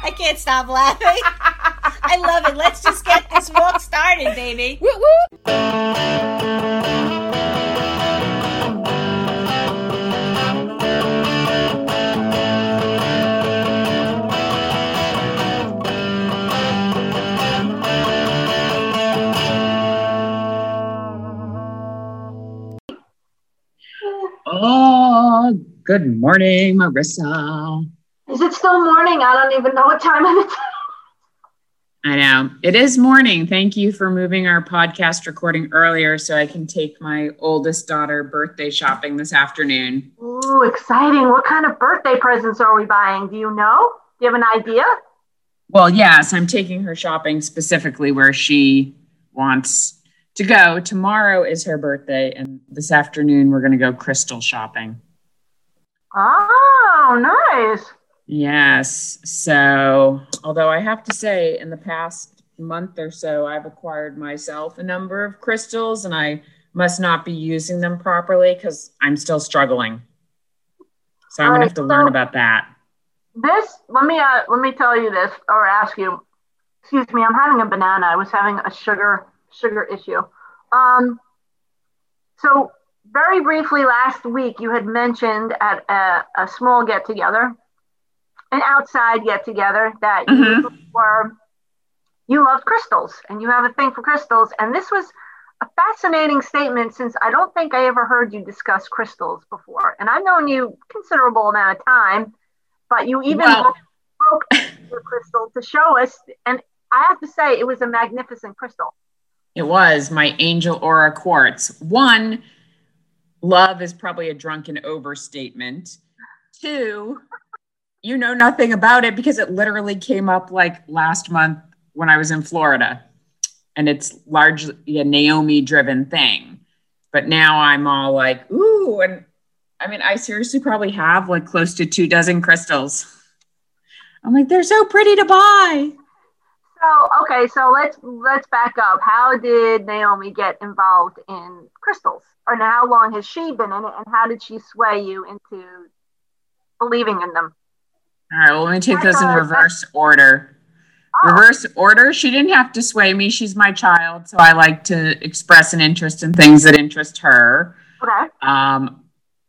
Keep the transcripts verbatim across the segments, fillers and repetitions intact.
I can't stop laughing. I love it. Let's just get this walk started, baby. Woo woo. Oh, good morning, Marissa. Is it still morning? I don't even know what time it is. I know. It is morning. Thank you for moving our podcast recording earlier so I can take my oldest daughter birthday shopping this afternoon. Ooh, exciting. What kind of birthday presents are we buying? Do you know? Do you have an idea? Well, yes. I'm taking her shopping specifically where she wants to go. Tomorrow is her birthday, and this afternoon we're going to go crystal shopping. Oh, nice. Yes. So, although I have to say in the past month or so, I've acquired myself a number of crystals and I must not be using them properly because I'm still struggling. So I'm going to have to learn about that. This, let me, uh, let me tell you this or ask you, excuse me, I'm having a banana. I was having a sugar, sugar issue. Um, so very briefly last week, you had mentioned at a, a small get together an outside get-together that mm-hmm. you were, you loved crystals and you have a thing for crystals. And this was a fascinating statement since I don't think I ever heard you discuss crystals before. And I've known you a considerable amount of time, but you even well. broke your crystal to show us. And I have to say, it was a magnificent crystal. It was my Angel Aura Quartz. One, love is probably a drunken overstatement. Two... You know nothing about it because it literally came up like last month when I was in Florida, and it's largely a Naomi driven thing. But now I'm all like, ooh. And I mean, I seriously probably have like close to two dozen crystals. I'm like, they're so pretty to buy. So, okay. So let's, let's back up. How did Naomi get involved in crystals, or how long has she been in it? And how did she sway you into believing in them? All right, well, let me take those in reverse order. Oh. Reverse order, she didn't have to sway me. She's my child, so I like to express an interest in things that interest her. Okay. Um,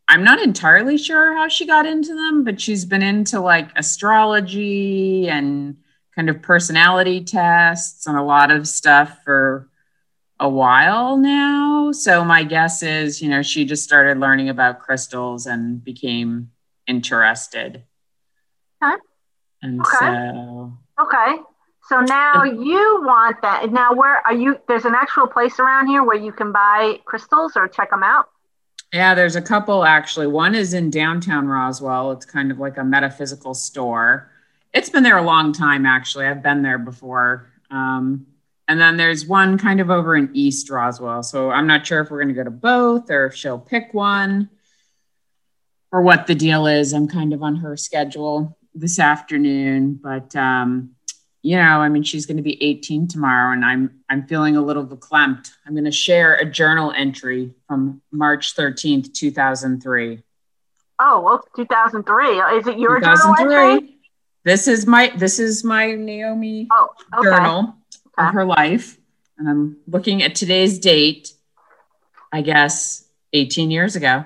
I'm not entirely sure how she got into them, but she's been into, like, astrology and kind of personality tests and a lot of stuff for a while now. So my guess is, you know, she just started learning about crystals and became interested. Huh? And okay. So, okay. So now you want that. Now, where are you? There's an actual place around here where you can buy crystals or check them out. Yeah, there's a couple actually. One is in downtown Roswell. It's kind of like a metaphysical store. It's been there a long time, actually. I've been there before. Um, and then there's one kind of over in East Roswell. So I'm not sure if we're going to go to both or if she'll pick one or what the deal is. I'm kind of on her schedule this afternoon, but um, you know, I mean, she's going to be eighteen tomorrow, and I'm I'm feeling a little verklempt. I'm going to share a journal entry from March thirteenth, two thousand three. Oh, well, two thousand three. Is it your journal entry? This is my this is my Naomi oh, okay. journal okay. of her life, and I'm looking at today's date. I guess eighteen years ago.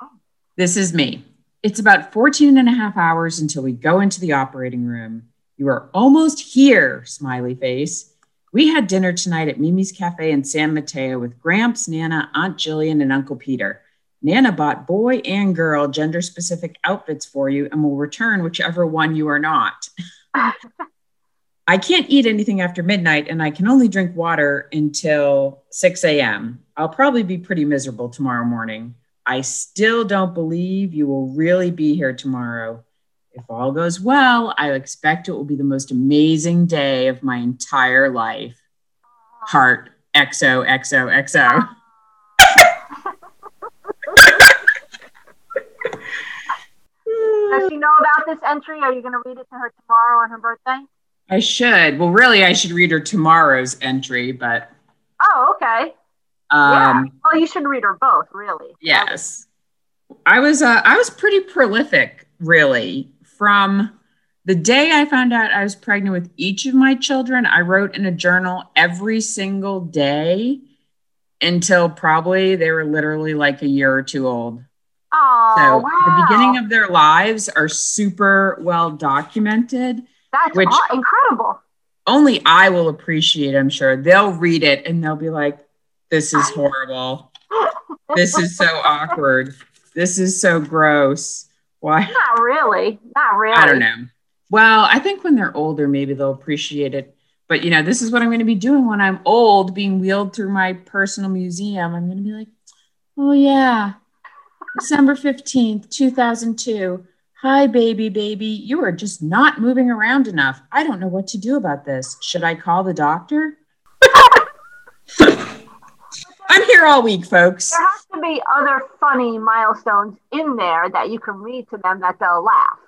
Oh. This is me. It's about fourteen and a half hours until we go into the operating room. You are almost here, smiley face. We had dinner tonight at Mimi's Cafe in San Mateo with Gramps, Nana, Aunt Jillian, and Uncle Peter. Nana bought boy and girl gender-specific outfits for you and will return whichever one you are not. I can't eat anything after midnight, and I can only drink water until six a.m. I'll probably be pretty miserable tomorrow morning. I still don't believe you will really be here tomorrow. If if all goes well, I expect it will be the most amazing day of my entire life. Heart, X O, X O, X O. Does she know about this entry? Are you going to read it to her tomorrow on her birthday? I should. Well, really, I should read her tomorrow's entry, but... Oh, okay. Um, yeah. Well, you should read her both, really. Yes. I was uh, I was pretty prolific, really. From the day I found out I was pregnant with each of my children, I wrote in a journal every single day until probably they were literally like a year or two old. Oh, so wow. The beginning of their lives are super well documented. That's which all- incredible. Only I will appreciate, I'm sure. They'll read it and they'll be like, this is horrible. This is so awkward. This is so gross. Why? Not really. Not really. I don't know. Well, I think when they're older, maybe they'll appreciate it. But, you know, this is what I'm going to be doing when I'm old, being wheeled through my personal museum. I'm going to be like, oh, yeah. December fifteenth, two thousand two. Hi, baby, baby. You are just not moving around enough. I don't know what to do about this. Should I call the doctor? I'm here all week, folks. There has to be other funny milestones in there that you can read to them that they'll laugh.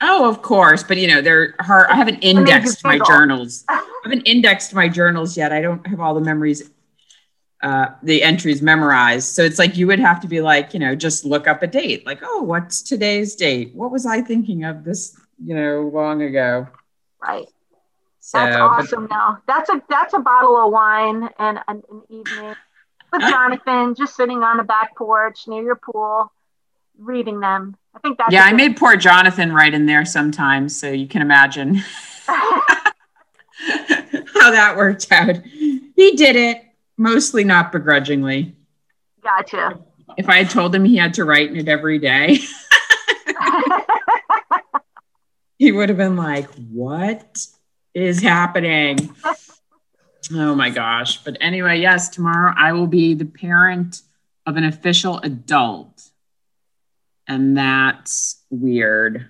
Oh, of course. But, you know, they're hard. I haven't indexed my journals. I haven't indexed my journals yet. I don't have all the memories, uh, the entries memorized. So it's like you would have to be like, you know, just look up a date. Like, oh, what's today's date? What was I thinking of this, you know, long ago? Right. So, that's awesome, though. That's a, that's a bottle of wine and an, an evening with Jonathan, just sitting on the back porch near your pool, reading them. I think that's yeah. I made poor Jonathan right in there sometimes, so you can imagine how that worked out. He did it mostly not begrudgingly. Gotcha. If I had told him he had to write in it every day, he would have been like, "What is happening?" Oh my gosh. But anyway, yes, tomorrow I will be the parent of an official adult. And that's weird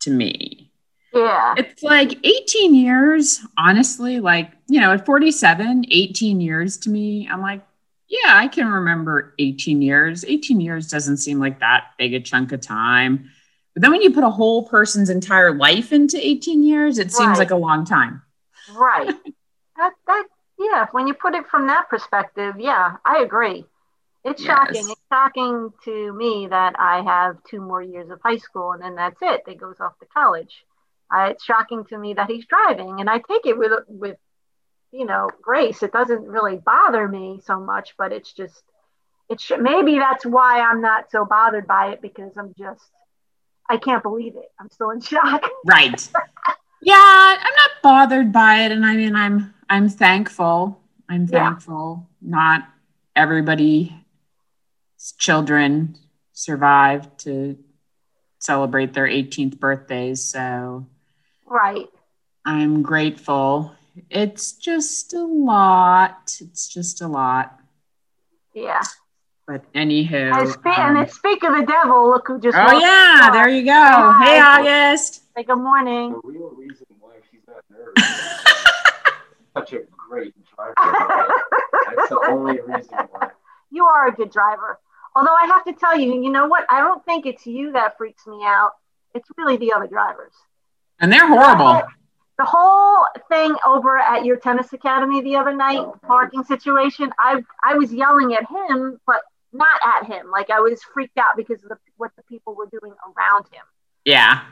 to me. Yeah. It's like eighteen years, honestly, like, you know, at forty-seven, eighteen years to me, I'm like, yeah, I can remember eighteen years. eighteen years doesn't seem like that big a chunk of time. But then when you put a whole person's entire life into eighteen years, it seems right. like a long time. Right. That, that, yeah, when you put it from that perspective, yeah, I agree. It's yes. shocking. It's shocking to me that I have two more years of high school and then that's it. It goes off to college. Uh, it's shocking to me that he's driving, and I take it with, with, you know, grace. It doesn't really bother me so much, but it's just, it sh- maybe that's why I'm not so bothered by it, because I'm just, I can't believe it. I'm still in shock. Right. Yeah, I'm not bothered by it. And I mean, I'm, I'm thankful. I'm thankful. Yeah. Not everybody's children survived to celebrate their eighteenth birthdays. So right. I'm grateful. It's just a lot. It's just a lot. Yeah. But anywho. I speak, um, and it's speak of the devil. Look who just. Oh yeah, the there you go. Hi. Hey, August. Hey, good morning. The real reason why she's not nervous. Such a great driver. That's the only reason why. You are a good driver. Although I have to tell you, you know what? I don't think it's you that freaks me out. It's really the other drivers. And they're horrible. The whole thing over at your tennis academy the other night, oh, parking situation, I I was yelling at him, but not at him. Like, I was freaked out because of the, what the people were doing around him. Yeah.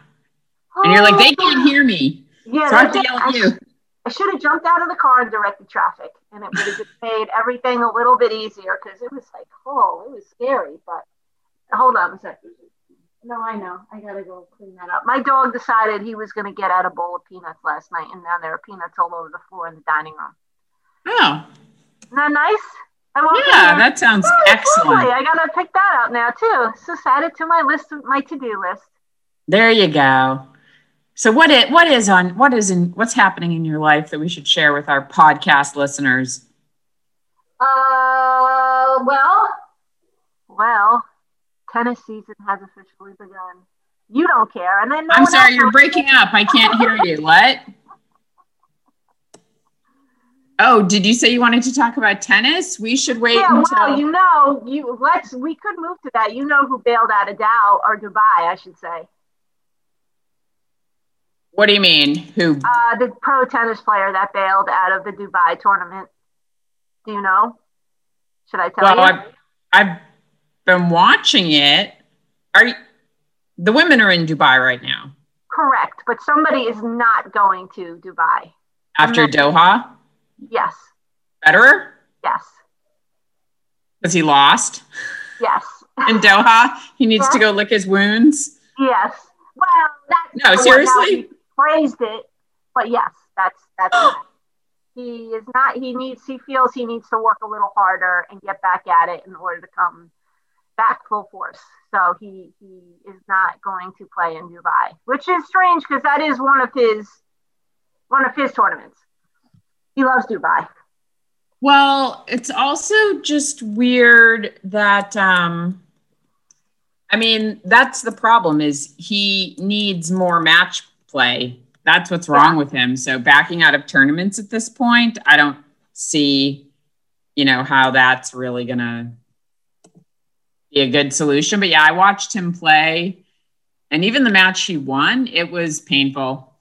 Oh, and you're like, they can't hear me. Yeah, so I have to yell at you. I should have jumped out of the car and directed traffic, and it would have just made everything a little bit easier, because it was like, oh, it was scary. But hold on a second. No, I know. I got to go clean that up. My dog decided he was going to get out a bowl of peanuts last night, and now there are peanuts all over the floor in the dining room. Oh. Isn't that nice? I yeah, that sounds oh, excellent. Totally. I got to pick that up now, too. So add it to my list, of my to-do list. There you go. So what it what is on what is in what's happening in your life that we should share with our podcast listeners? Uh well, well, tennis season has officially begun. You don't care. And then no I'm sorry, you're breaking up. I can't hear you. What? Oh, did you say you wanted to talk about tennis? We should wait yeah, until. Well, you know, you let's. We could move to that. You know who bailed out of Dow or Dubai, I should say. What do you mean? Who? Uh, the pro tennis player that bailed out of the Dubai tournament. Do you know? Should I tell well, you? Well, I've, I've been watching it. Are you, the women are in Dubai right now? Correct, but somebody is not going to Dubai after Doha. Yes. Federer? Yes. Because he lost? Yes. In Doha? He needs yes. to go lick his wounds? Yes. Well, that's... No, seriously? He phrased it, but yes, that's... that's he is not... He needs... He feels he needs to work a little harder and get back at it in order to come back full force. So he, he is not going to play in Dubai, which is strange because that is one of his one of his tournaments. He loves Dubai. Well, it's also just weird that, um, I mean, that's the problem is he needs more match play. That's what's wrong yeah. with him. So backing out of tournaments at this point, I don't see, you know, how that's really going to be a good solution. But yeah, I watched him play and even the match he won, it was painful.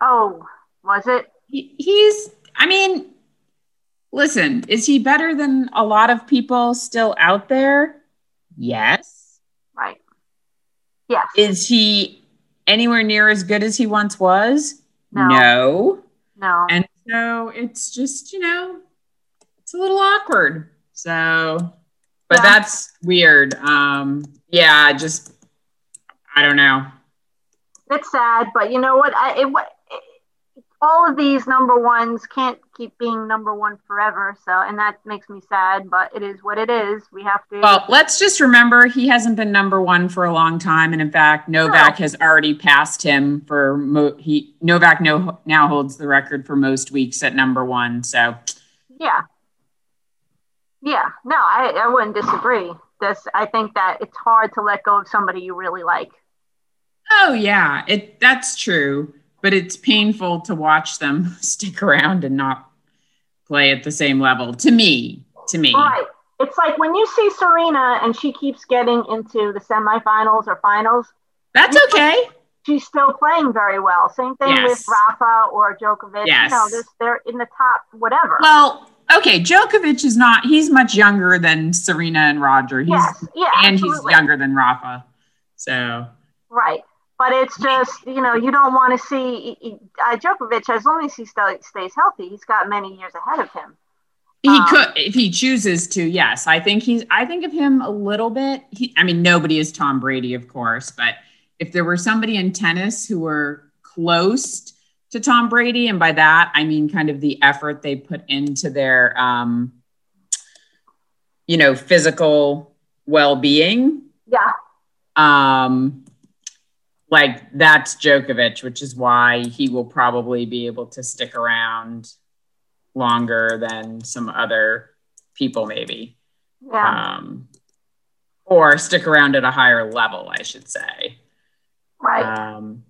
Oh, was it? He's, I mean, listen, is he better than a lot of people still out there? Yes. Right. Yes. Is he anywhere near as good as he once was? No. No. No. And so it's just, you know, it's a little awkward. So, but yeah. that's weird. Um, yeah, just, I don't know. It's sad, but you know what? I, it what. All of these number ones can't keep being number one forever. So, and that makes me sad, but it is what it is. We have to. Well, let's just remember he hasn't been number one for a long time. And in fact, Novak no. has already passed him for mo- he Novak no- now holds the record for most weeks at number one. So. Yeah. Yeah, no, I, I wouldn't disagree. This, I think that it's hard to let go of somebody you really like. Oh yeah. It that's true. But it's painful to watch them stick around and not play at the same level. To me, to me. Right. It's like when you see Serena and she keeps getting into the semifinals or finals. That's okay. She's still playing very well. Same thing yes. with Rafa or Djokovic. Yes. You know, this, they're in the top, whatever. Well, okay, Djokovic is not, he's much younger than Serena and Roger. He's, yes, yeah, And absolutely. He's younger than Rafa. So. Right. But it's just, you know, you don't want to see uh, Djokovic, as long as he still stays healthy, he's got many years ahead of him. He um, could, if he chooses to, yes. I think he's, I think of him a little bit. He, I mean, nobody is Tom Brady, of course, but if there were somebody in tennis who were close to Tom Brady, and by that, I mean, kind of the effort they put into their, um, you know, physical well-being. Yeah. Um. Like, that's Djokovic, which is why he will probably be able to stick around longer than some other people, maybe. Yeah. Um, or stick around at a higher level, I should say. Right. Um,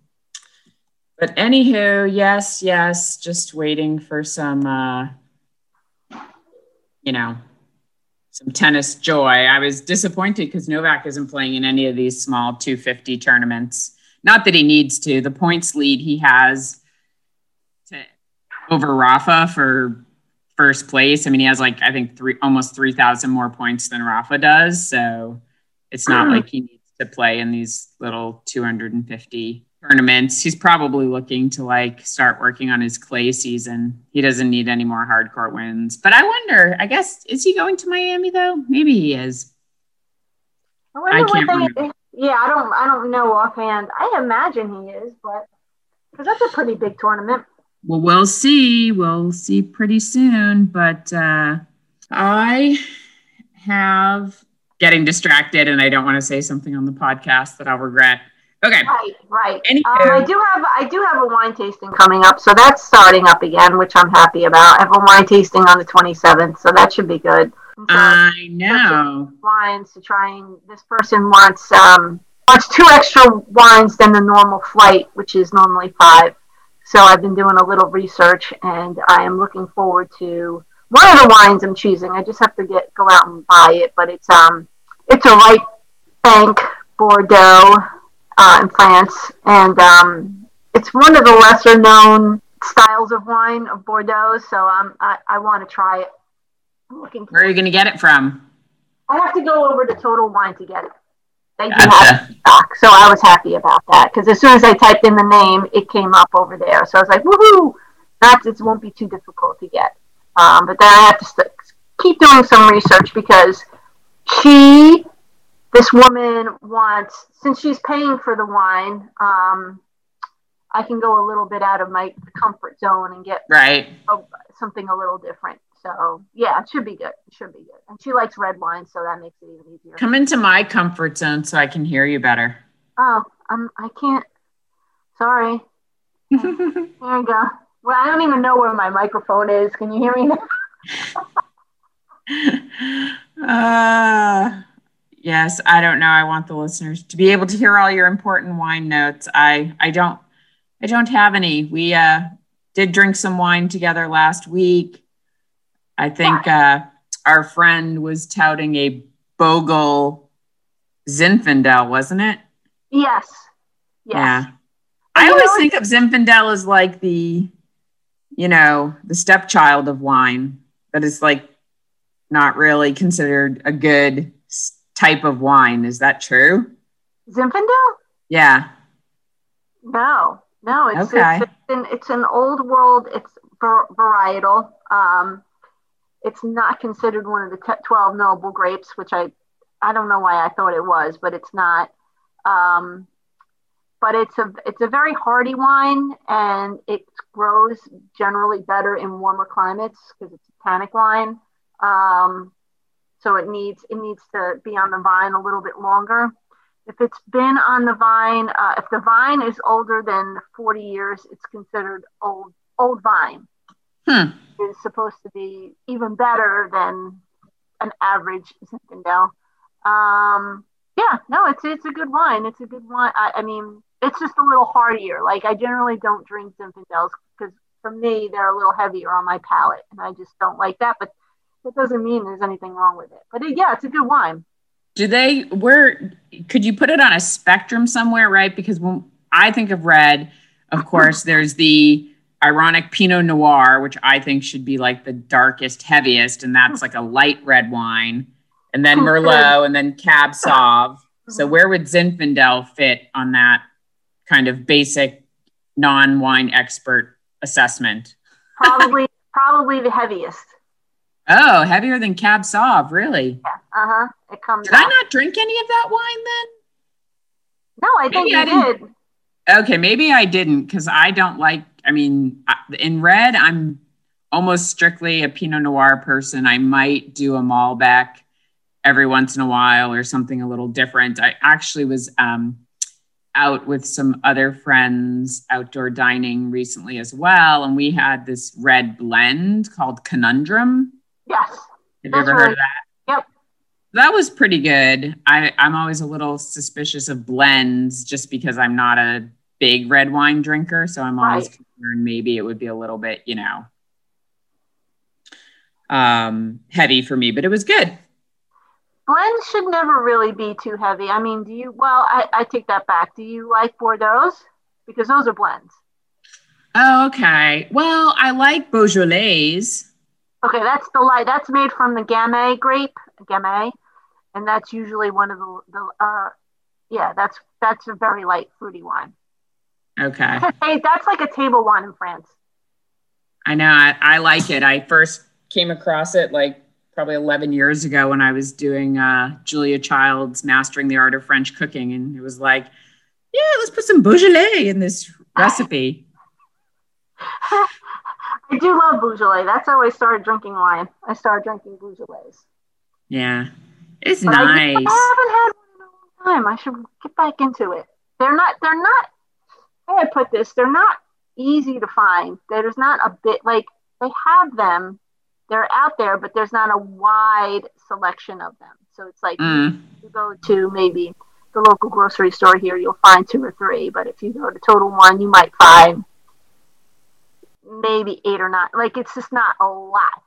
but anywho, yes, yes, just waiting for some, uh, you know, some tennis joy. I was disappointed because Novak isn't playing in any of these small two fifty tournaments. Not that he needs to. The points lead he has to over Rafa for first place. I mean, he has like, I think three, almost three thousand more points than Rafa does. So it's not like he needs to play in these little two fifty tournaments. He's probably looking to like start working on his clay season. He doesn't need any more hardcore wins, but I wonder, I guess, is he going to Miami though? Maybe he is. I, I can't remember. Is. Yeah, I don't I don't know offhand. I imagine he is, but because that's a pretty big tournament. Well, we'll see. We'll see pretty soon. But uh, I have getting distracted, and I don't want to say something on the podcast that I'll regret. Okay. Right, right. Um, I do have I do have a wine tasting coming up, so that's starting up again, which I'm happy about. I have a wine tasting on the twenty-seventh, so that should be good. So I know wines to try, and this person wants um Well, it's two extra wines than the normal flight, which is normally five. So I've been doing a little research, and I am looking forward to one of the wines I'm choosing. I just have to get go out and buy it, but it's um it's a right bank Bordeaux uh, in France, and um it's one of the lesser known styles of wine of Bordeaux. So um I I want to try it. I'm looking. Where are you going to get it from? I have to go over to Total Wine to get it. They do have stock, so I was happy about that, because as soon as I typed in the name, it came up over there. So I was like, woohoo! That it won't be too difficult to get. Um, but then I have to st- keep doing some research, because she, this woman wants, since she's paying for the wine, um, I can go a little bit out of my comfort zone and get right. a, something a little different. So, yeah, it should be good. It should be good. And she likes red wine, so that makes it even easier. Come into my comfort zone so I can hear you better. Oh, um, I can't. Sorry. There you go. Well, I don't even know where my microphone is. Can you hear me now? uh, yes, I don't know. I want the listeners to be able to hear all your important wine notes. I, I don't I don't have any. We uh, did drink some wine together last week. I think uh, our friend was touting a Bogle Zinfandel, wasn't it? Yes. yes. Yeah. I always know, think of Zinfandel as like the, you know, the stepchild of wine, but it's like not really considered a good type of wine. Is that true? Zinfandel? Yeah. No, no. It's okay. it's, it's, an, it's an old world. It's var- varietal. Um, It's not considered one of the twelve noble grapes, which I, I don't know why I thought it was, but it's not. Um, but it's a it's a very hardy wine, and it grows generally better in warmer climates because it's a tannic wine. Um, so it needs it needs to be on the vine a little bit longer. If it's been on the vine, uh, if the vine is older than forty years, it's considered old old vine. Hmm. Is supposed to be even better than an average Zinfandel. Um, yeah, no, it's it's a good wine. It's a good wine. I, I mean, it's just a little heartier. Like, I generally don't drink Zinfandels because for me they're a little heavier on my palate, and I just don't like that. But that doesn't mean there's anything wrong with it. But it, yeah, it's a good wine. Do they? Where could you put it on a spectrum somewhere? Right? Because when I think of red, of course, there's the ironic Pinot Noir, which I think should be like the darkest, heaviest, and that's like a light red wine. And then Merlot, and then Cab Sauve. So where would Zinfandel fit on that kind of basic non-wine expert assessment? Probably, probably the heaviest. Oh, heavier than Cab Sauve, really? Yeah. Uh huh. It comes. Did out. I not drink any of that wine then? No, I think maybe I did. Didn't. Okay, maybe I didn't, because I don't like. I mean, in red, I'm almost strictly a Pinot Noir person. I might do a Malbec every once in a while or something a little different. I actually was um, out with some other friends outdoor dining recently as well, and we had this red blend called Conundrum. Yes. Have you ever heard of that? Yep. That was pretty good. I, I'm always a little suspicious of blends just because I'm not a big red wine drinker, so I'm always right. concerned maybe it would be a little bit, you know, um, heavy for me, but it was good. Blends should never really be too heavy. I mean, do you, well, I, I take that back. Do you like Bordeaux? Because those are blends. Oh, okay. Well, I like Beaujolais. Okay, that's the light. That's made from the Gamay grape, Gamay, and that's usually one of the, the uh, yeah, that's that's a very light fruity wine. Okay. Hey, that's like a table wine in France. I know. I, I like it. I first came across it like probably eleven years ago when I was doing uh, Julia Child's Mastering the Art of French Cooking. And it was like, yeah, let's put some Beaujolais in this recipe. I do love Beaujolais. That's how I started drinking wine. I started drinking Beaujolais. Yeah. It's but nice. I, I haven't had one in a long time. I should get back into it. They're not, they're not. I put this, they're not easy to find. There's not a bit, like, they have them, they're out there, but there's not a wide selection of them. So it's like, mm. you go to maybe the local grocery store here, you'll find two or three. But if you go to Total Wine, you might find maybe eight or nine. Like, it's just not a lot.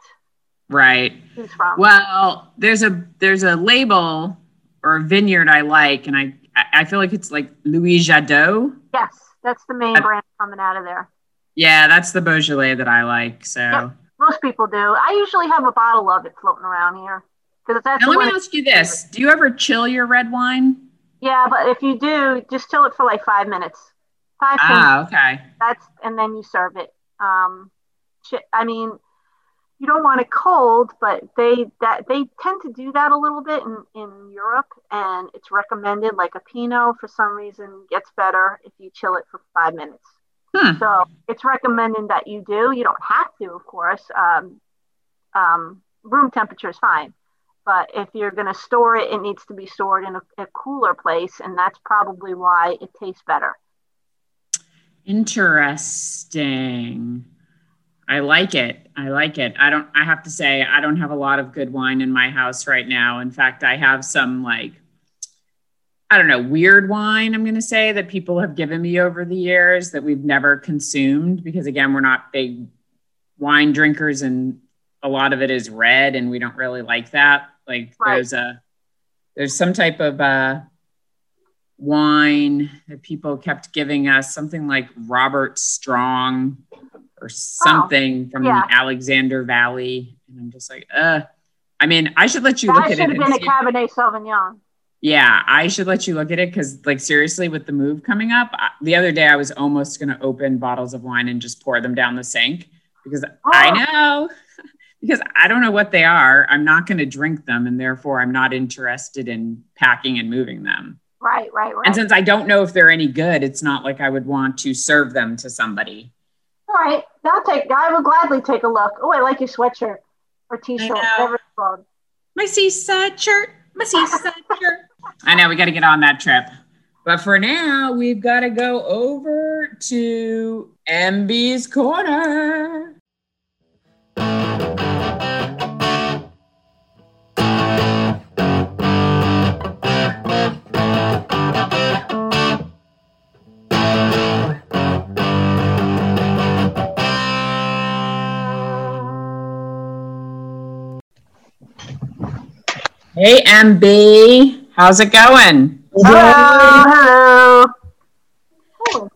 Right. Who's from? Well, there's a there's a label or a vineyard I like, and I I feel like it's like Louis Jadot. Yes, that's the main uh, brand coming out of there. Yeah, that's the Beaujolais that I like. So yep, most people do. I usually have a bottle of it floating around here. Now, let me ask you this. Do you ever chill your red wine? Yeah, but if you do, just chill it for like five minutes. Five ah, minutes. okay. That's, and then you serve it. Um, I mean, you don't want it cold, but they that they tend to do that a little bit in, in Europe, and it's recommended. Like a Pinot, for some reason, gets better if you chill it for five minutes. Hmm. So it's recommended that you do. You don't have to, of course. Um, um, room temperature is fine. But if you're going to store it, it needs to be stored in a, a cooler place. And that's probably why it tastes better. Interesting. I like it. I like it. I don't, I have to say, I don't have a lot of good wine in my house right now. In fact, I have some like, I don't know, weird wine, I'm going to say, that people have given me over the years that we've never consumed. Because again, we're not big wine drinkers, and a lot of it is red, and we don't really like that. Like right. there's a, there's some type of uh, wine that people kept giving us, something like Robert Strong or something oh, from yeah. Alexander Valley. And I'm just like, uh, I mean, I should let you that look at it. That should have been a Cabernet Sauvignon. Yeah. I should let you look at it. Cause like, seriously, with the move coming up, I, the other day I was almost going to open bottles of wine and just pour them down the sink because oh. I know. Because I don't know what they are. I'm not going to drink them, and therefore I'm not interested in packing and moving them. Right, right, right. And since I don't know if they're any good, it's not like I would want to serve them to somebody. All right. I'll take, I will gladly take a look. Oh, I like your sweatshirt or t-shirt, whatever it's called. My seaside shirt, my seaside shirt. I know, we got to get on that trip. But for now, we've got to go over to M B's Corner. Hey, M B, how's it going? Hello, hello.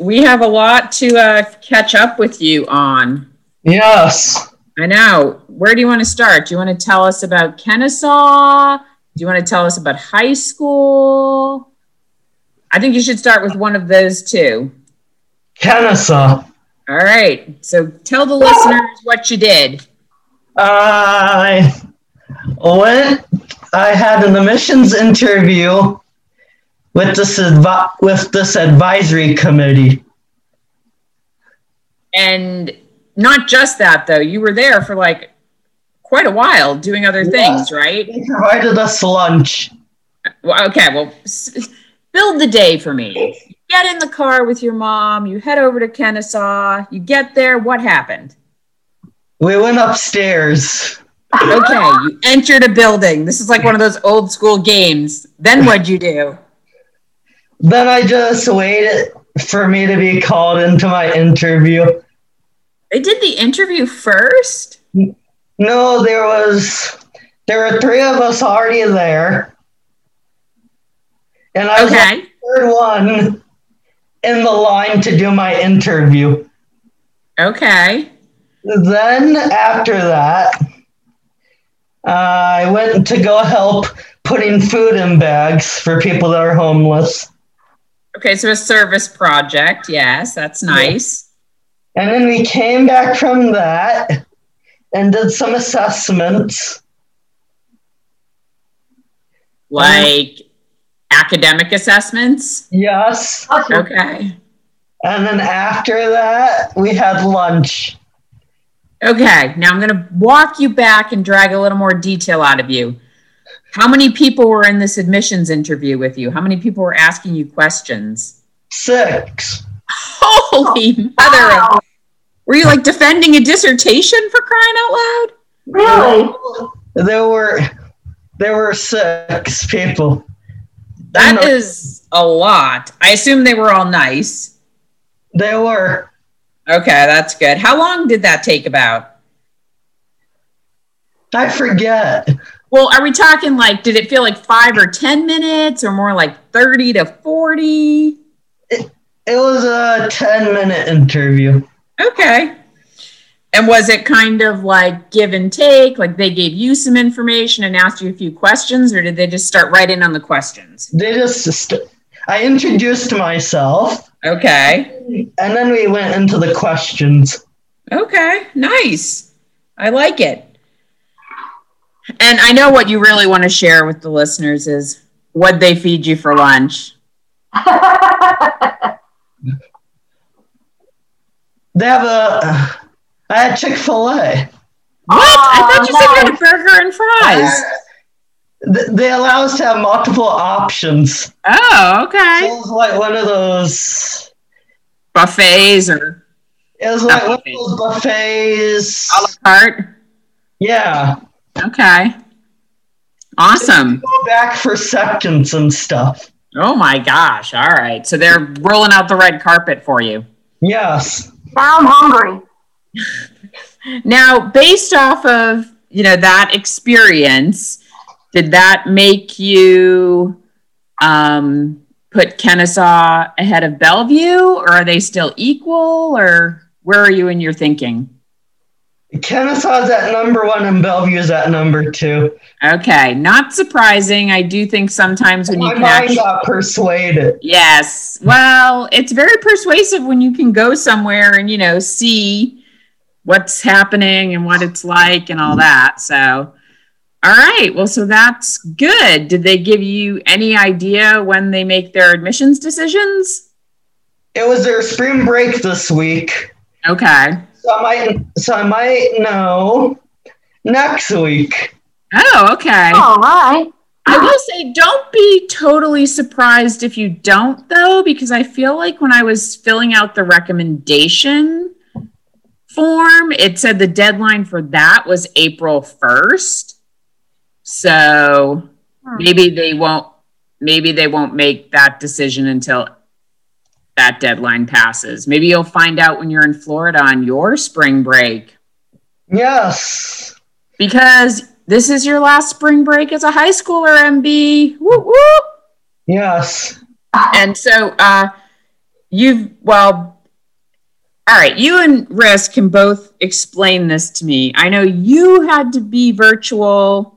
We have a lot to uh, catch up with you on. Yes. I know. Where do you want to start? Do you want to tell us about Kennesaw? Do you want to tell us about high school? I think you should start with one of those two. Kennesaw. All right. So tell the listeners what you did. I... Uh, When I had an admissions interview with this advi- with this advisory committee. And not just that, though. You were there for, like, quite a while doing other yeah. things, right? They provided us lunch. Well, okay, well, s- build the day for me. You get in the car with your mom. You head over to Kennesaw. You get there. What happened? We went upstairs. Okay, you entered a building. This is like one of those old school games. Then what'd you do? Then I just waited for me to be called into my interview. They did the interview first? No, there was, there were three of us already there. And I was okay. the third one in the line to do my interview. Okay. Then after that, Uh, I went to go help putting food in bags for people that are homeless. Okay, so a service project. Yes, that's nice. And then we came back from that and did some assessments. Like um, academic assessments? Yes. Okay. And then after that, we had lunch. Okay, now I'm going to walk you back and drag a little more detail out of you. How many people were in this admissions interview with you? How many people were asking you questions? Six. Holy oh, mother wow. of... Were you, like, defending a dissertation, for crying out loud? Really? There were, there were six people. That is a lot. I assume they were all nice. They were. Okay, that's good. How long did that take about? I forget. Well, are we talking like, did it feel like five or ten minutes or more like thirty to forty? It, it was a ten minute interview. Okay. And was it kind of like give and take? Like they gave you some information and asked you a few questions, or did they just start right in on the questions? They just, I introduced myself. Okay. And then we went into the questions. Okay, nice. I like it. And I know what you really want to share with the listeners is what they feed you for lunch. They have a... I had Chick-fil-A. What? Oh, I thought you no. said you had a burger and fries. Uh, they allow us to have multiple options. Oh, okay. So it was like one of those... Buffets or... It was like one of those buffets. A la carte? Yeah. Okay. Awesome. Go back for seconds and stuff. Oh, my gosh. All right. So they're rolling out the red carpet for you. Yes. Now I'm hungry. Now, based off of, you know, that experience, did that make you um, put Kennesaw ahead of Bellevue, or are they still equal, or where are you in your thinking? Kennesaw's at number one and Bellevue's at number two. Okay, not surprising. I do think sometimes when My you can mind actually... got persuaded. Yes. Well, it's very persuasive when you can go somewhere and, you know, see what's happening and what it's like and all that. So, all right. Well, so that's good. Did they give you any idea when they make their admissions decisions? It was their spring break this week. Okay. So I might, so I might know next week. Oh, okay. All right. I will say, don't be totally surprised if you don't, though, because I feel like when I was filling out the recommendation form, it said the deadline for that was April first. So maybe they won't, maybe they won't make that decision until that deadline passes. Maybe you'll find out when you're in Florida on your spring break. Yes. Because this is your last spring break as a high schooler, M B. Whoop, whoop. Yes. And so uh, you've, well, all right, you and Ris can both explain this to me. I know you had to be virtual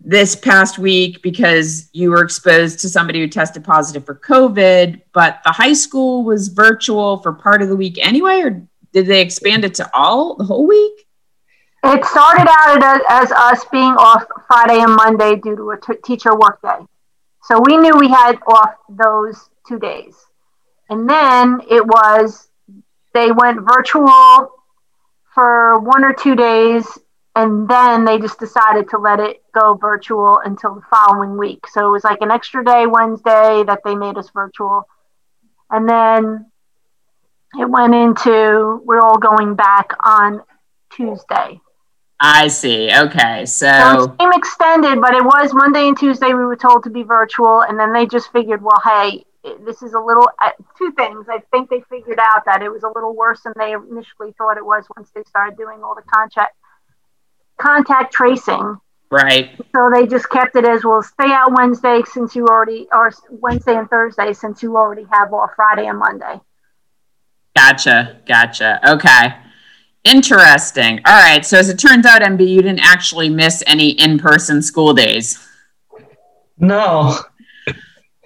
this past week because you were exposed to somebody who tested positive for COVID, but the high school was virtual for part of the week anyway, or did they expand it to all the whole week? It started out as, as us being off Friday and Monday due to a t- teacher work day. So we knew we had off those two days. And then it was, they went virtual for one or two days, and then they just decided to let it go virtual until the following week. So it was like an extra day Wednesday that they made us virtual. And then it went into, we're all going back on Tuesday. I see. Okay. So, so it extended, but it was Monday and Tuesday we were told to be virtual. And then they just figured, well, hey, this is a little, uh, two things. I think they figured out that it was a little worse than they initially thought it was once they started doing all the contract. contact tracing. Right. So they just kept it as, well, stay out Wednesday since you already, or Wednesday and Thursday since you already have off Friday and Monday. Gotcha. Gotcha. Okay. Interesting. All right. So as it turns out, M B, you didn't actually miss any in-person school days. No.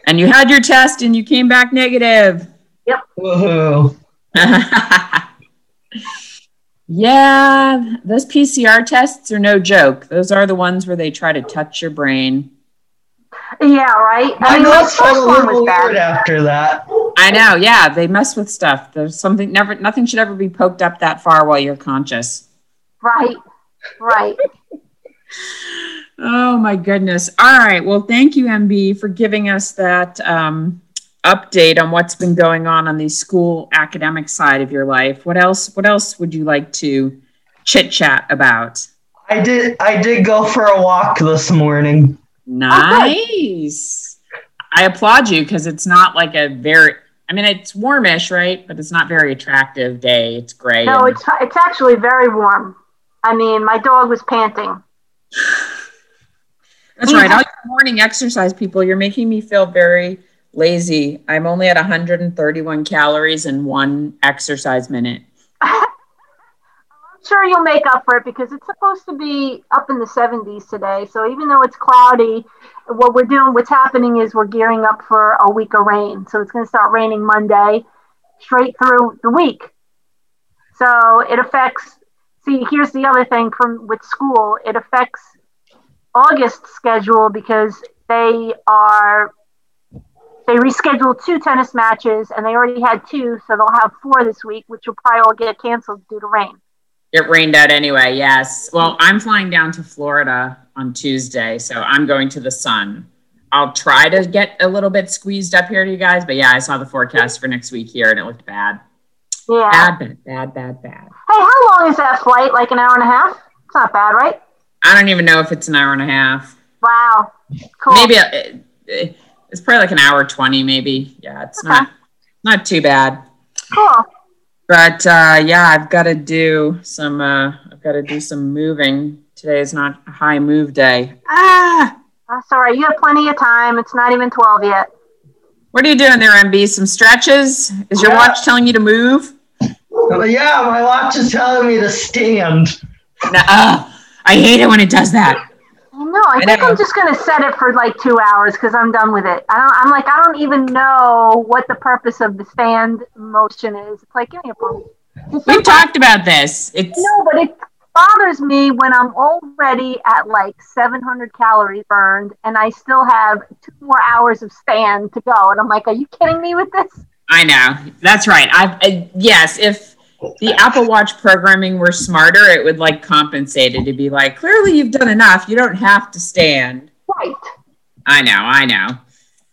And you had your test and you came back negative. Yep. Whoa. Yeah, those P C R tests are no joke. Those are the ones where they try to touch your brain. Yeah, right? I, I mean, know it's a little weird after that. I know, yeah, they mess with stuff. There's something, never, nothing should ever be poked up that far while you're conscious. Right, right. Oh, my goodness. All right, well, thank you, M B, for giving us that um, update on what's been going on on the school academic side of your life. What else, what else would you like to chit chat about? I did, I did go for a walk this morning. Nice. Okay. I applaud you because it's not like a very, I mean, it's warmish, right? But it's not very attractive day. It's gray. No, and... it's it's actually very warm. I mean, my dog was panting. That's right. All your morning exercise, people, you're making me feel very lazy. I'm only at one hundred thirty-one calories in one exercise minute. I'm sure you'll make up for it because it's supposed to be up in the seventies today. So even though it's cloudy, what we're doing, what's happening is we're gearing up for a week of rain. So it's going to start raining Monday straight through the week. So it affects, see, here's the other thing from with school, it affects August schedule because they are they rescheduled two tennis matches and they already had two, so they'll have four this week, which will probably all get canceled due to rain. It rained out anyway. Yes. Well, I'm flying down to Florida on Tuesday, so I'm going to the sun. I'll try to get a little bit squeezed up here to you guys, but yeah, I saw the forecast for next week here and it looked bad. Yeah. Bad, bad, bad, bad, bad. Hey, how long is that flight? Like an hour and a half? It's not bad, right? I don't even know if it's an hour and a half. Wow. Cool. Maybe it, it, it's probably like an hour twenty, maybe. Yeah, it's okay. not not too bad. Cool. But uh, yeah, I've got to do some. Uh, I've got to do some moving. Today is not a high move day. Ah. I'm sorry. You have plenty of time. It's not even twelve yet. What are you doing there, M B? Some stretches? Is your yeah. watch telling you to move? Well, yeah, my watch is telling me to stand. Nuh-uh. I hate it when it does that. I know. I, I think know. I'm just going to set it for like two hours because I'm done with it. I don't, I'm like, I don't even know what the purpose of the stand motion is. It's like, give me a break. We've talked about this. It's No, but it bothers me when I'm already at like seven hundred calories burned and I still have two more hours of stand to go. And I'm like, are you kidding me with this? I know. That's right. I've, I yes, if... the Apple Watch programming were smarter, it would like compensate it to be like, clearly you've done enough. You don't have to stand. Right. I know. I know.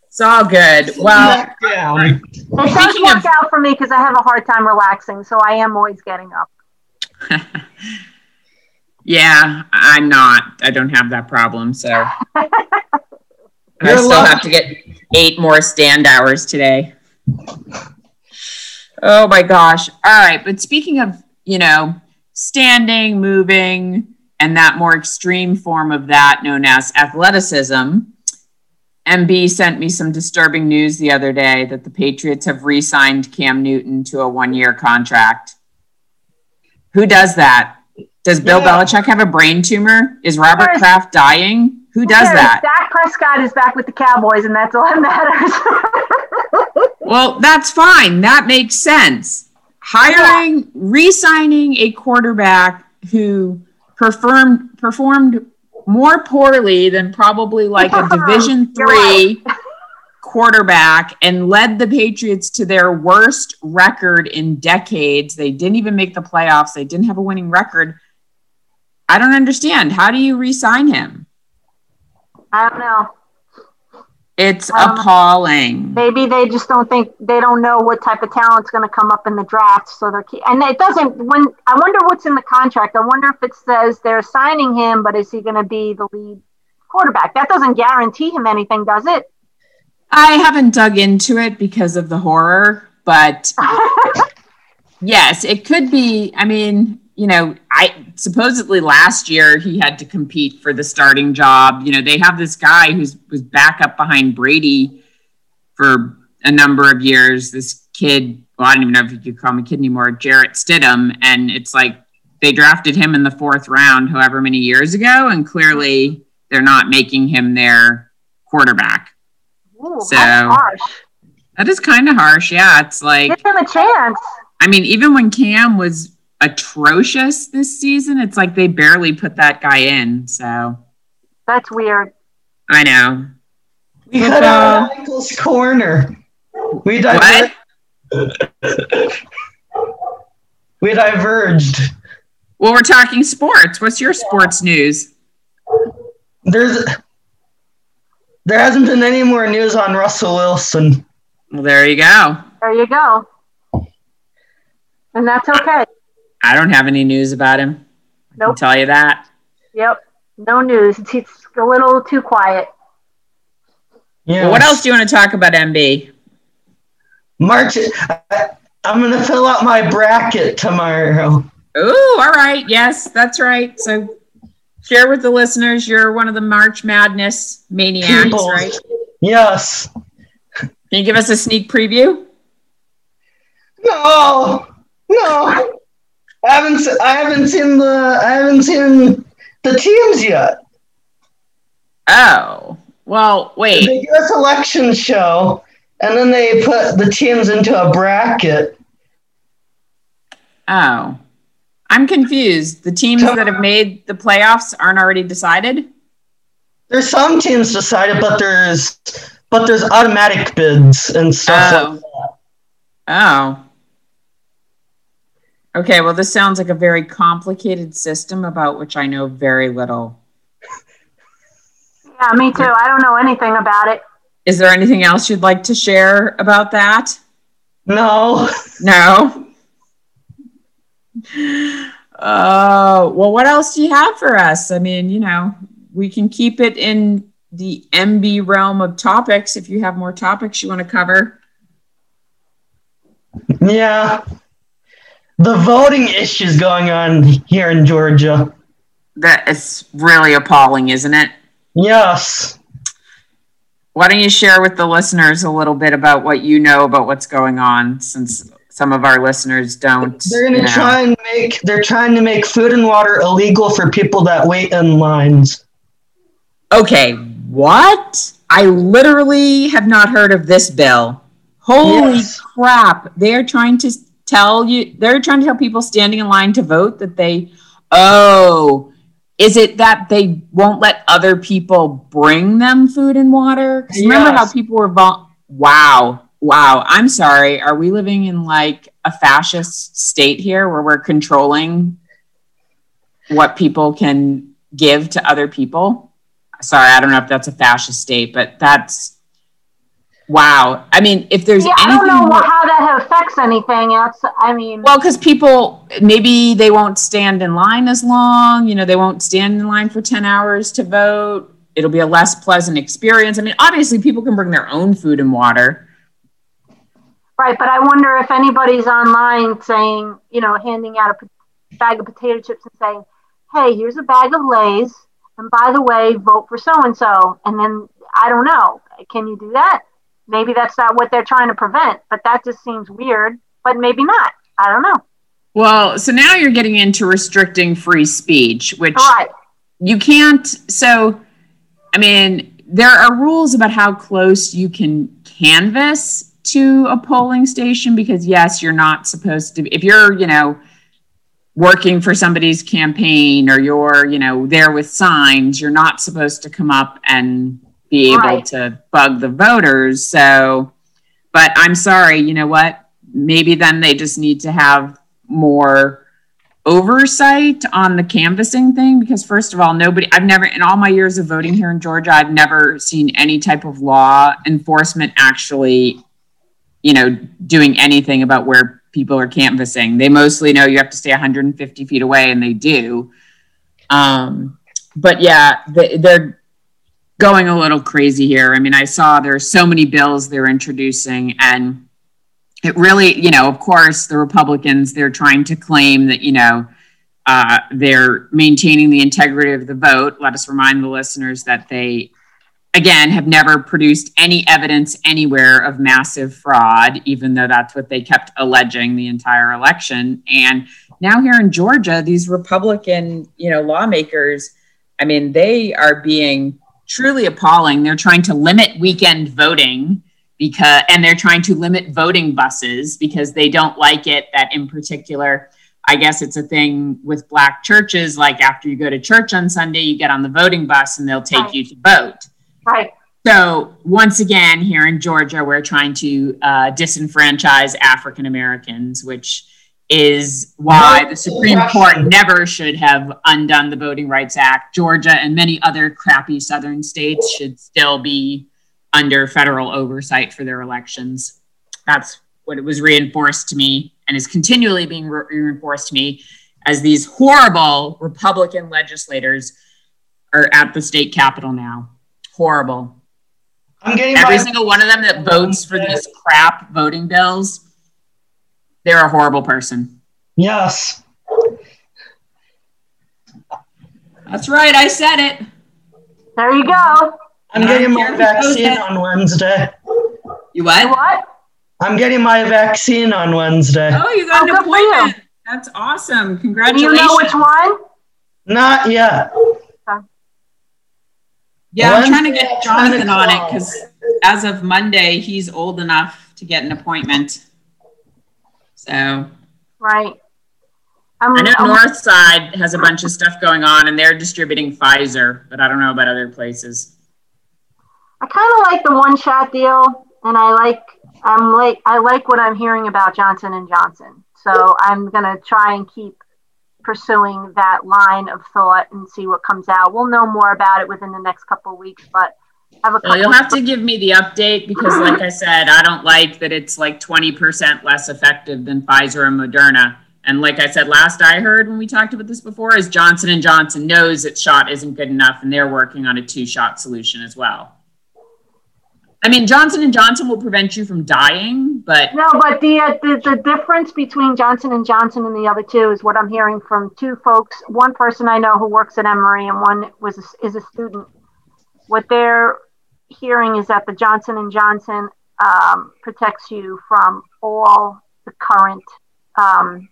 It's all good. Well, yeah. It does work of, out for me because I have a hard time relaxing. So I am always getting up. Yeah, I'm not. I don't have that problem. So I still lucky. have to get eight more stand hours today. Oh my gosh. All right. But speaking of, you know, standing, moving, and that more extreme form of that known as athleticism, M B sent me some disturbing news the other day that the Patriots have re-signed Cam Newton to a one-year contract. Who does that? Does Bill yeah. Belichick have a brain tumor? Is Robert is, Kraft dying? Who does that? Dak Prescott is back with the Cowboys, and that's all that matters. Well, that's fine. That makes sense. Hiring, yeah. re-signing a quarterback who performed performed more poorly than probably like a Division three right. quarterback and led the Patriots to their worst record in decades. They didn't even make the playoffs. They didn't have a winning record. I don't understand. How do you re-sign him? I don't know. It's um, appalling. Maybe they just don't think they don't know what type of talent's going to come up in the draft. So they're key. And it doesn't. When I wonder what's in the contract. I wonder if it says they're signing him, but is he going to be the lead quarterback? That doesn't guarantee him anything, does it? I haven't dug into it because of the horror, but yes, it could be. I mean, you know, I supposedly last year he had to compete for the starting job. You know, they have this guy who's was back up behind Brady for a number of years. This kid, well, I don't even know if you could call him a kid anymore, Jarrett Stidham. And it's like they drafted him in the fourth round, however many years ago. And clearly they're not making him their quarterback. Ooh, so that's harsh. That is kind of harsh. Yeah. It's like, give him a chance. I mean, even when Cam was atrocious this season, it's like they barely put that guy in. So that's weird. I know. We got uh, on Michael's Corner. We diverged. we diverged. Well, we're talking sports. What's your yeah. sports news? There's there hasn't been any more news on Russell Wilson. Well, there you go. There you go. And that's okay. I don't have any news about him. Nope. I can tell you that. Yep. No news. It's, it's a little too quiet. Yeah. Well, what else do you want to talk about, M B? March. I, I'm going to fill out my bracket tomorrow. Ooh, all right. Yes, that's right. So share with the listeners. You're one of the March Madness maniacs, people. Right? Yes. Can you give us a sneak preview? No, no. I haven't. I haven't seen the. I haven't seen the teams yet. Oh well, wait. The U S election show, and then they put the teams into a bracket. Oh, I'm confused. The teams that have made the playoffs aren't already decided? There's some teams decided, but there's but there's automatic bids and stuff oh. like that. Oh. Okay, well, this sounds like a very complicated system about which I know very little. Yeah, me too. I don't know anything about it. Is there anything else you'd like to share about that? No. No? Uh, well, what else do you have for us? I mean, you know, we can keep it in the M B realm of topics if you have more topics you want to cover. Yeah. The voting issues going on here in Georgia. That is really appalling, isn't it? Yes. Why don't you share with the listeners a little bit about what you know about what's going on, since some of our listeners don't. They're going to you know. try and make. They're trying to make food and water illegal for people that wait in lines. Okay, what? I literally have not heard of this bill. Holy yes. crap! They're trying to tell you. They're trying to tell people standing in line to vote that they. Oh, is it that they won't let other people bring them food and water? Yes. Remember how people were. Vol- wow. Wow, I'm sorry. Are we living in like a fascist state here where we're controlling what people can give to other people? Sorry, I don't know if that's a fascist state, but that's wow. I mean, if there's yeah, anything I don't know more, how that affects anything else. I mean, well, because people maybe they won't stand in line as long, you know, they won't stand in line for ten hours to vote. It'll be a less pleasant experience. I mean, obviously, people can bring their own food and water. Right, but I wonder if anybody's online saying, you know, handing out a bag of potato chips and saying, hey, here's a bag of Lay's, and by the way, vote for so-and-so. And then, I don't know, can you do that? Maybe that's not what they're trying to prevent, but that just seems weird, but maybe not. I don't know. Well, so now you're getting into restricting free speech, which right. you can't, so, I mean, there are rules about how close you can canvass to a polling station, because yes, you're not supposed to, if you're, you know, working for somebody's campaign or you're, you know, there with signs, you're not supposed to come up and be able right. to bug the voters. So, but I'm sorry, you know what? Maybe then they just need to have more oversight on the canvassing thing, because first of all, nobody, I've never, in all my years of voting here in Georgia, I've never seen any type of law enforcement actually you know, doing anything about where people are canvassing. They mostly know you have to stay one hundred fifty feet away, and they do. Um, but yeah, they, they're going a little crazy here. I mean, I saw there are so many bills they're introducing, and it really, you know, of course, the Republicans, they're trying to claim that, you know, uh, they're maintaining the integrity of the vote. Let us remind the listeners that they again, have never produced any evidence anywhere of massive fraud, even though that's what they kept alleging the entire election. And now here in Georgia, these Republican, you know, lawmakers, I mean, they are being truly appalling. They're trying to limit weekend voting because, and they're trying to limit voting buses because they don't like it that in particular, I guess it's a thing with black churches, like after you go to church on Sunday, you get on the voting bus and they'll take you to vote. Right. So once again, here in Georgia, we're trying to uh, disenfranchise African Americans, which is why the Supreme Court never should have undone the Voting Rights Act. Georgia and many other crappy southern states should still be under federal oversight for their elections. That's what it was reinforced to me and is continually being re- reinforced to me as these horrible Republican legislators are at the state capitol now. Horrible. I'm getting every my- single one of them that votes for these crap voting bills. They're a horrible person. Yes. That's right. I said it. There you go. I'm getting my vaccine on Wednesday. You what? You what? I'm getting my vaccine on Wednesday. Oh, you got oh, an appointment. That's awesome. Congratulations. Do you know which one? Not yet. Okay. Yeah, Wednesday, I'm trying to get Jonathan on it because as of Monday, he's old enough to get an appointment. So. Right. I'm, I know I'm, Northside has a bunch of stuff going on, and they're distributing Pfizer, but I don't know about other places. I kind of like the one-shot deal, and I like I'm like I like what I'm hearing about Johnson and Johnson. So I'm gonna try and keep pursuing that line of thought and see what comes out. We'll know more about it within the next couple of weeks, but I have a couple. Well, you'll have to give me the update because, like I said, I don't like that it's like twenty percent less effective than Pfizer and Moderna. And like I said, last I heard when we talked about this before is Johnson and Johnson knows its shot isn't good enough and they're working on a two-shot solution as well. I mean, Johnson and Johnson will prevent you from dying, but... No, but the, uh, the the difference between Johnson and Johnson and the other two is what I'm hearing from two folks. One person I know who works at Emory and one was a, is a student. What they're hearing is that the Johnson and Johnson um, protects you from all the current... Um,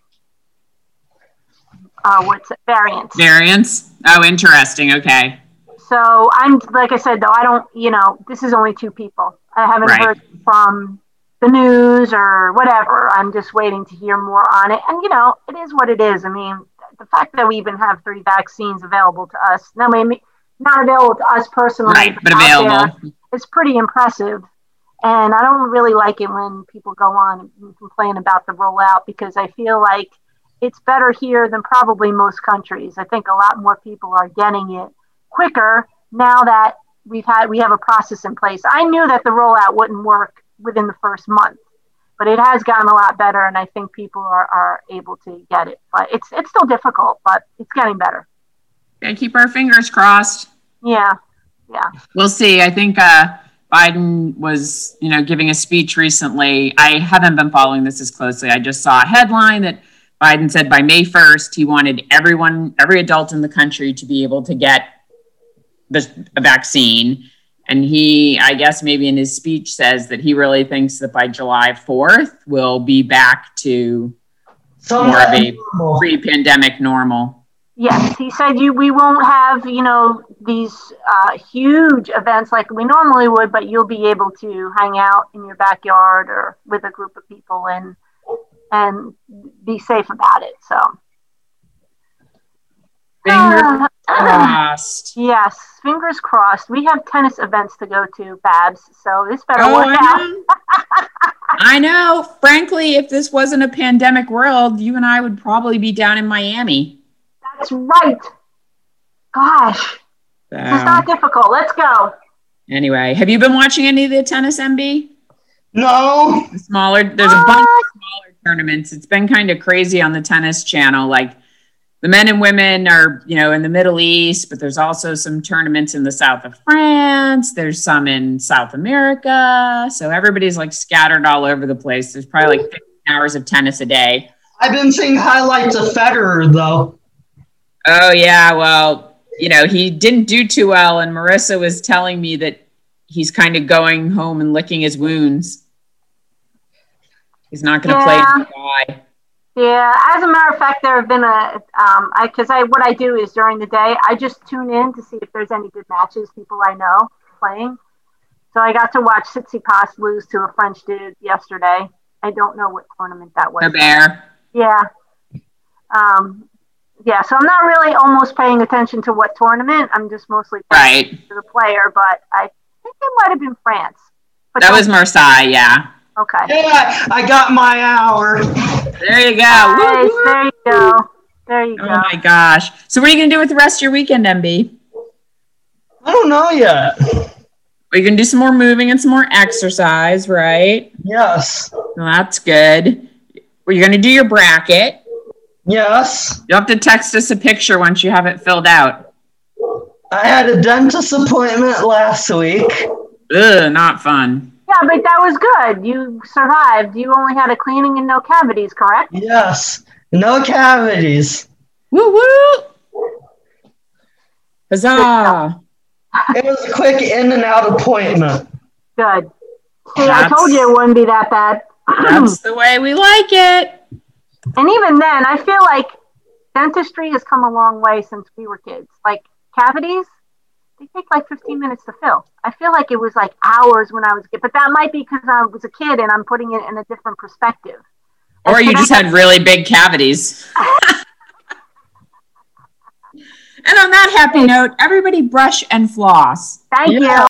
Uh, what's it? Variants. Variants? Oh, interesting. Okay. So I'm, like I said, though, I don't, you know, this is only two people. I haven't right. heard from the news or whatever. I'm just waiting to hear more on it. And, you know, it is what it is. I mean, the fact that we even have three vaccines available to us, now, maybe not available to us personally, right, but, but available. It's pretty impressive. And I don't really like it when people go on and complain about the rollout because I feel like it's better here than probably most countries. I think a lot more people are getting it quicker now that we've had, we have a process in place. I knew that the rollout wouldn't work within the first month, but it has gotten a lot better. And I think people are, are able to get it, but it's, it's still difficult, but it's getting better. Gotta keep our fingers crossed. Yeah. Yeah. We'll see. I think, uh, Biden was, you know, giving a speech recently. I haven't been following this as closely. I just saw a headline that Biden said by May first, he wanted everyone, every adult in the country to be able to get this, a vaccine. And he, I guess maybe in his speech says that he really thinks that by July fourth, we'll be back to so more of a normal. Pre-pandemic normal. Yes, he said you, we won't have, you know, these uh, huge events like we normally would, but you'll be able to hang out in your backyard or with a group of people and and be safe about it. So fingers crossed. Uh, yes, fingers crossed. We have tennis events to go to, Babs, so this better oh, work I out. I know. Frankly, if this wasn't a pandemic world, you and I would probably be down in Miami. That's right. Gosh. So. This is not difficult. Let's go. Anyway, have you been watching any of the tennis, M B? No. The smaller, there's what? a bunch of smaller tournaments. It's been kind of crazy on the tennis channel. Like the men and women are, you know, in the Middle East, but there's also some tournaments in the south of France. There's some in South America. So everybody's like scattered all over the place. There's probably like fifteen hours of tennis a day. I've been seeing highlights of Federer though. Oh yeah. Well, you know, he didn't do too well. And Marissa was telling me that he's kind of going home and licking his wounds. He's not going to yeah. play. Guy. Yeah. As a matter of fact, there have been a, um, I, cause I, what I do is during the day, I just tune in to see if there's any good matches, people I know playing. So I got to watch Tsitsipas lose to a French dude yesterday. I don't know what tournament that was. A bear. Yeah. Um, yeah. So I'm not really almost paying attention to what tournament. I'm just mostly paying attention right. to the player, but I think it might've been France. But that was Marseille. Yeah. Okay. Yeah, I got my hour. There you go. Nice. There you go. There you go. Oh, my gosh. So what are you going to do with the rest of your weekend, M B? I don't know yet. Well, you can do some more moving and some more exercise, right? Yes. Well, that's good. Well, you're going to do your bracket. Yes. You'll have to text us a picture once you have it filled out. I had a dentist appointment last week. Ugh, not fun. Yeah, but that was good. You survived. You only had a cleaning and no cavities, correct? Yes, no cavities. Woo woo! Huzzah! It was a quick in and out appointment. Good. See, that's, I told you it wouldn't be that bad. That's the way we like it. And even then, I feel like dentistry has come a long way since we were kids. Like cavities, they take like fifteen minutes to fill. I feel like it was like hours when I was a kid, but that might be because I was a kid and I'm putting it in a different perspective. Or and you just I- had really big cavities. And on that happy note, everybody brush and floss. Thank yeah. you.